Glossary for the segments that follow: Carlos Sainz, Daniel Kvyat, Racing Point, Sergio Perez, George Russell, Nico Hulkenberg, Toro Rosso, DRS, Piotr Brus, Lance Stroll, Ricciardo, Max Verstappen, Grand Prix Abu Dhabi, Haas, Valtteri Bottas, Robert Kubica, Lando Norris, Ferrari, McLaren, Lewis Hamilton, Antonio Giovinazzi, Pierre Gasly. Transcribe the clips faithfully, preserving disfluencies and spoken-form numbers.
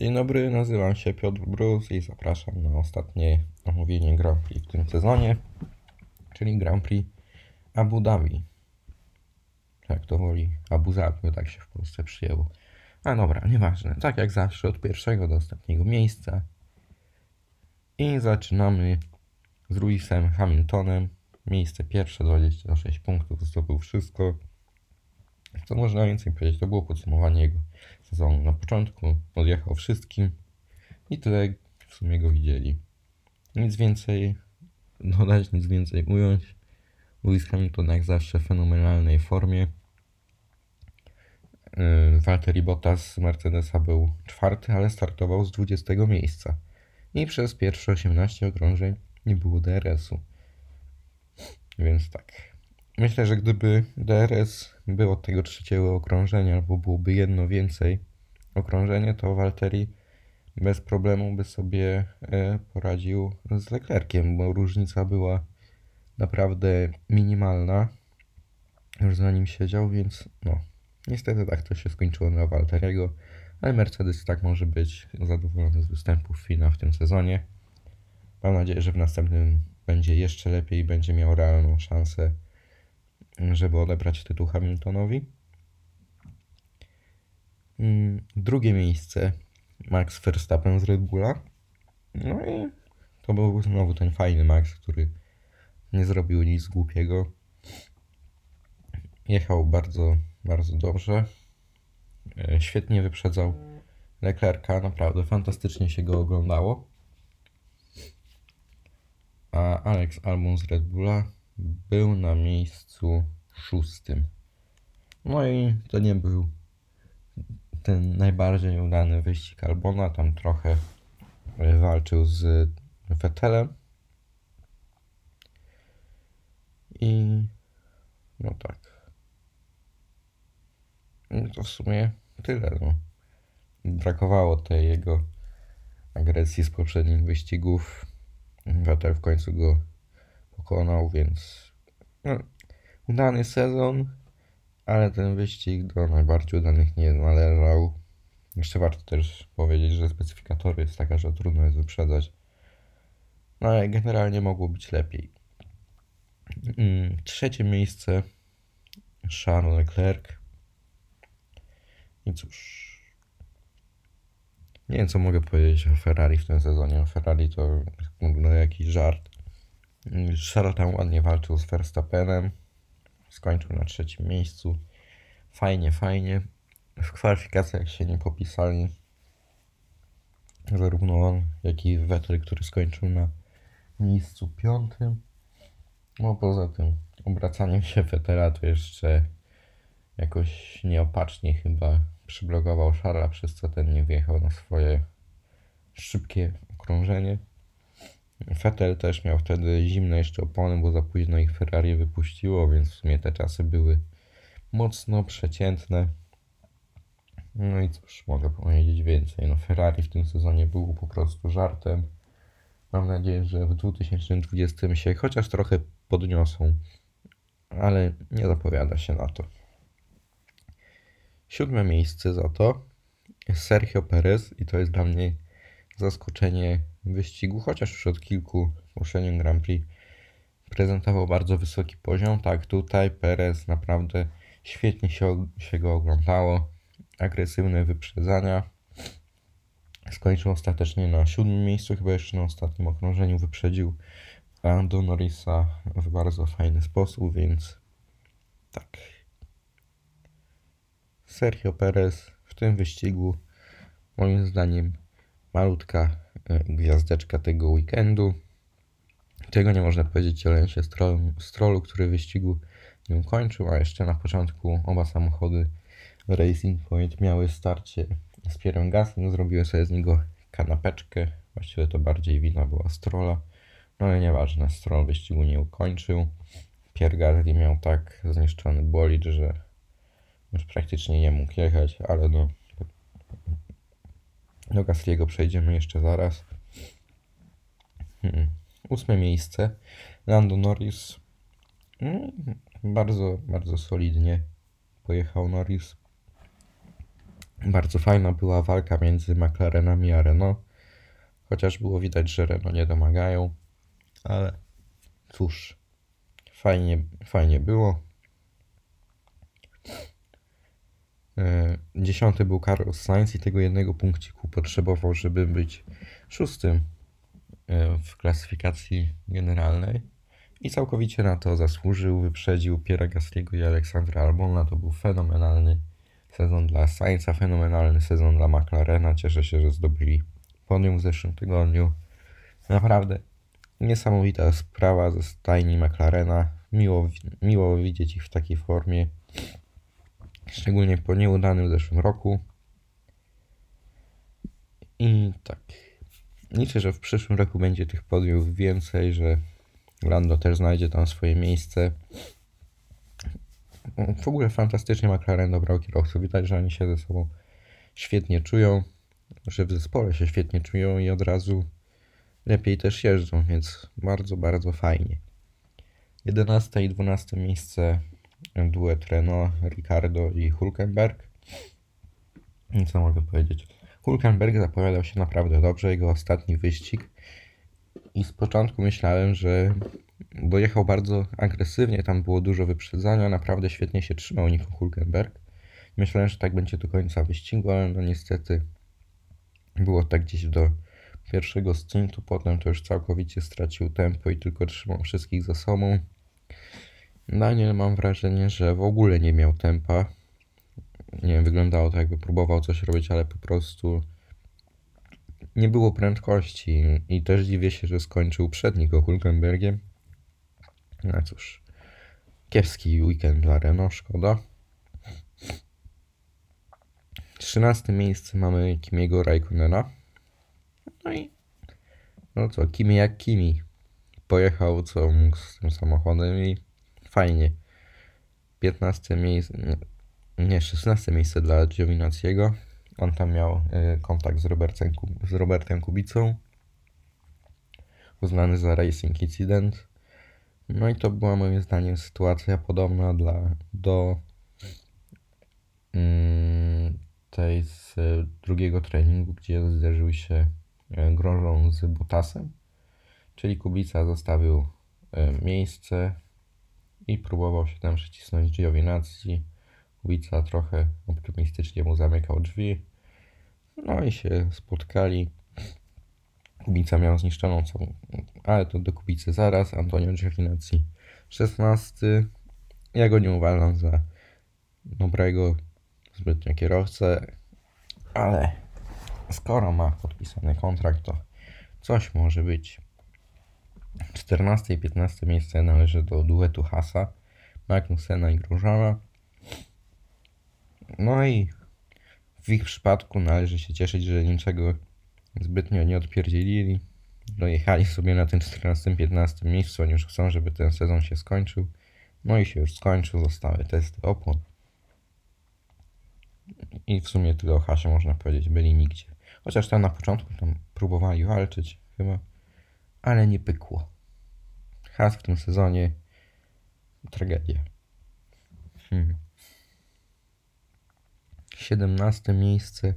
Dzień dobry, nazywam się Piotr Brus i zapraszam na ostatnie omówienie Grand Prix w tym sezonie, czyli Grand Prix Abu Dhabi. Tak, to woli Abu Dhabi, bo tak się w Polsce przyjęło. A dobra, nieważne, tak jak zawsze od pierwszego do ostatniego miejsca. I zaczynamy z Lewisem Hamiltonem. Miejsce pierwsze, dwadzieścia sześć punktów, zdobył wszystko. Co można więcej powiedzieć, to było podsumowanie jego sezonu. Na początku odjechał wszystkim i tyle w sumie go widzieli. Nic więcej dodać, nic więcej ująć. Lewis Hamilton jak zawsze w fenomenalnej formie. Valtteri Bottas z Mercedesa był czwarty, ale startował z dwudziestego miejsca. I przez pierwsze osiemnaście okrążeń nie było D R S-u. Więc tak. Myślę, że gdyby D R S był od tego trzeciego okrążenia, albo byłoby jedno więcej okrążenie, to Valtteri bez problemu by sobie poradził z Leclerciem, bo różnica była naprawdę minimalna. Już za nim siedział, więc no, niestety tak to się skończyło dla Valtteriego, ale Mercedes tak może być zadowolony z występów Fina w tym sezonie. Mam nadzieję, że w następnym będzie jeszcze lepiej i będzie miał realną szansę, żeby odebrać tytuł Hamiltonowi. Drugie miejsce Max Verstappen z Red Bulla. No i to był znowu ten fajny Max, który nie zrobił nic głupiego. Jechał bardzo, bardzo dobrze. Świetnie wyprzedzał Leclerca, naprawdę fantastycznie się go oglądało. A Alex Albon z Red Bulla był na miejscu szóstym. No i to nie był ten najbardziej udany wyścig Albona. Tam trochę walczył z Vettelem. I no tak. I to w sumie tyle. No. Brakowało tej jego agresji z poprzednich wyścigów. Vettel w końcu go pokonał, więc no, udany sezon, ale ten wyścig do najbardziej udanych nie należał. Jeszcze warto też powiedzieć, że specyfikatory jest taka, że trudno jest wyprzedzać, no ale generalnie mogło być lepiej. Trzecie miejsce Charles Leclerc i cóż, nie wiem co mogę powiedzieć o Ferrari w tym sezonie. O Ferrari to no, jakiś żart. Charles tam ładnie walczył z Verstappenem, skończył na trzecim miejscu, fajnie, fajnie, w kwalifikacjach się nie popisali, zarówno on, jak i Vettel, który skończył na miejscu piątym, no poza tym obracaniem się Vettela to jeszcze jakoś nieopatrznie chyba przyblokował Charlesa, przez co ten nie wjechał na swoje szybkie okrążenie. Vettel też miał wtedy zimne jeszcze opony, bo za późno ich Ferrari wypuściło, więc w sumie te czasy były mocno przeciętne. No i cóż, mogę powiedzieć więcej. No Ferrari w tym sezonie był po prostu żartem. Mam nadzieję, że w dwa tysiące dwudziestym się chociaż trochę podniosą, ale nie zapowiada się na to. Siódme miejsce za to Sergio Perez i to jest dla mnie zaskoczenie wyścigu, chociaż już od kilku poprzednich Grand Prix prezentował bardzo wysoki poziom. Tak, tutaj Perez naprawdę świetnie się, się go oglądało. Agresywne wyprzedzania. Skończył ostatecznie na siódmym miejscu, chyba jeszcze na ostatnim okrążeniu wyprzedził Lando Norrisa w bardzo fajny sposób, więc tak. Sergio Perez w tym wyścigu moim zdaniem malutka gwiazdeczka tego weekendu. Tego nie można powiedzieć o Lance Strollu, który wyścigu nie ukończył, a jeszcze na początku oba samochody Racing Point miały starcie z Pierrem Gaslym, zrobiły sobie z niego kanapeczkę, właściwie to bardziej wina była Strolla, no ale nieważne, Stroll wyścigu nie ukończył. Pierre Gasly miał tak zniszczony bolid, że już praktycznie nie mógł jechać, ale no do Gasly'ego przejdziemy jeszcze zaraz. Hmm. Ósme miejsce Lando Norris. Hmm. Bardzo, bardzo solidnie pojechał Norris. Bardzo fajna była walka między McLarenami a Renault, chociaż było widać, że Renault nie domagają, ale cóż, fajnie, fajnie było. Dziesiąty był Carlos Sainz i tego jednego punkciku potrzebował, żeby być szóstym w klasyfikacji generalnej i całkowicie na to zasłużył, wyprzedził Pierre'a Gasly'ego i Aleksandra Albona. To był fenomenalny sezon dla Sainza, fenomenalny sezon dla McLarena. Cieszę się, że zdobyli podium w zeszłym tygodniu. Naprawdę niesamowita sprawa ze stajni McLarena. Miło, miło widzieć ich w takiej formie, szczególnie po nieudanym zeszłym roku. I tak, liczę, że w przyszłym roku będzie tych podiów więcej, że Lando też znajdzie tam swoje miejsce. W ogóle fantastycznie McLaren dobrał kierowców. Widać, że oni się ze sobą świetnie czują, że w zespole się świetnie czują i od razu lepiej też jeżdżą, więc bardzo, bardzo fajnie. jedenaste i dwunaste miejsce duet Renault, Ricciardo i Hulkenberg. Co mogę powiedzieć? Hulkenberg zapowiadał się naprawdę dobrze, jego ostatni wyścig. I z początku myślałem, że dojechał bardzo agresywnie, tam było dużo wyprzedzania, naprawdę świetnie się trzymał Nico Hulkenberg. Myślałem, że tak będzie do końca wyścigu, ale no niestety było tak gdzieś do pierwszego stintu, potem to już całkowicie stracił tempo i tylko trzymał wszystkich za sobą. Daniel, mam wrażenie, że w ogóle nie miał tempa. Nie wiem, wyglądało to, jakby próbował coś robić, ale po prostu nie było prędkości i też dziwię się, że skończył przed Nico Hulkenbergiem. No cóż, kiepski weekend dla Renault, szkoda. W trzynaste miejsce mamy Kimiego Räikkönena. No i no co, Kimi jak Kimi. Pojechał co mógł z tym samochodem i fajnie. piętnaste miejsce, nie, szesnaste miejsce dla Giovinazziego. On tam miał y, kontakt z Robertem, z Robertem Kubicą, uznany za Racing Incident. No i to była moim zdaniem sytuacja podobna dla, do y, tej z drugiego treningu, gdzie zderzył się Grosjean z Bottasem, czyli Kubica zostawił y, miejsce i próbował się tam przycisnąć Giovinazzi. Kubica trochę optymistycznie mu zamykał drzwi, no i się spotkali. Kubica miał zniszczoną całą, ale to do Kubicy zaraz. Antonio Giovinazzi szesnasty. Ja go nie uważam za dobrego zbytnio kierowcę, ale skoro ma podpisany kontrakt, to coś może być. czternaste i piętnaste miejsce należy do duetu Haasa, Magnussena i Grosjeana. No i w ich przypadku należy się cieszyć, że niczego zbytnio nie odpierdzielili. Dojechali sobie na tym czternastym piętnastym miejscu, oni już chcą, żeby ten sezon się skończył. No i się już skończył, zostały testy opon. I w sumie tyle o Haasie można powiedzieć, byli nigdzie. Chociaż tam na początku tam próbowali walczyć chyba, ale nie pykło. Haas w tym sezonie tragedia. Hmm. siedemnaste miejsce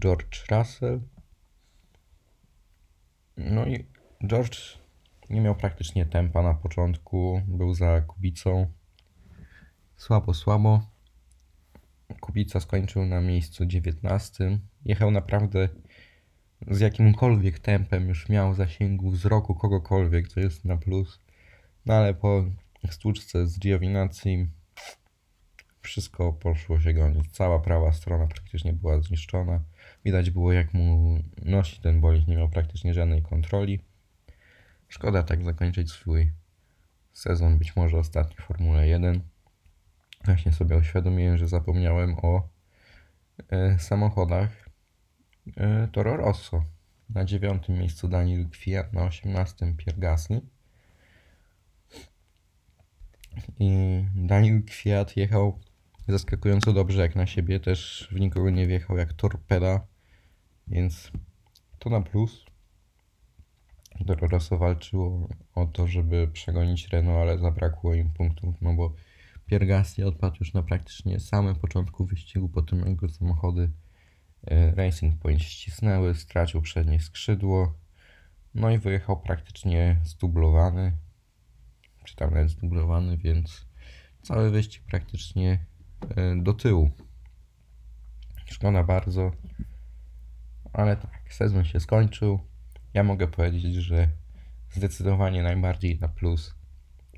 George Russell. No i George nie miał praktycznie tempa na początku, był za Kubicą. Słabo, słabo. Kubica skończył na miejscu dziewiętnastym. Jechał naprawdę z jakimkolwiek tempem, już miał zasięgu wzroku kogokolwiek, co jest na plus. No ale po stłuczce z Giovinazzi wszystko poszło się gonić. Cała prawa strona praktycznie była zniszczona. Widać było, jak mu nosi ten bolid, nie miał praktycznie żadnej kontroli. Szkoda tak zakończyć swój sezon, być może ostatni w Formule jeden. Właśnie sobie uświadomiłem, że zapomniałem o e, samochodach e, Toro Rosso. Na dziewiątym miejscu Daniel Kvyat, na osiemnastym Pierre Gasly. I Daniel Kvyat jechał zaskakująco dobrze jak na siebie, też w nikogo nie wjechał jak torpeda, więc to na plus. Toro Rosso walczyło o to, żeby przegonić Renault, ale zabrakło im punktów, no bo Pierre Gasly odpadł już na praktycznie samym początku wyścigu, po tym jego samochody Racing Point ścisnęły, stracił przednie skrzydło, no i wyjechał praktycznie zdublowany, czy tam nawet zdublowany, więc cały wyścig praktycznie do tyłu. Szkoda bardzo, ale tak, sezon się skończył. Ja mogę powiedzieć, że zdecydowanie najbardziej na plus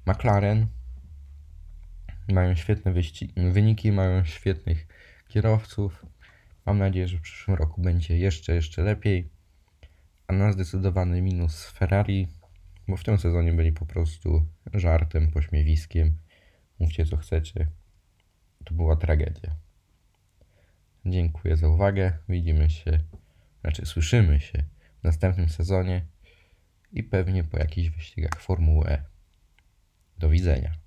McLaren. Mają świetne wyści- wyniki, mają świetnych kierowców. Mam nadzieję, że w przyszłym roku będzie jeszcze, jeszcze lepiej. A na zdecydowany minus Ferrari, bo w tym sezonie byli po prostu żartem, pośmiewiskiem. Mówcie co chcecie. To była tragedia. Dziękuję za uwagę. Widzimy się, znaczy słyszymy się w następnym sezonie i pewnie po jakichś wyścigach Formuły E. Do widzenia.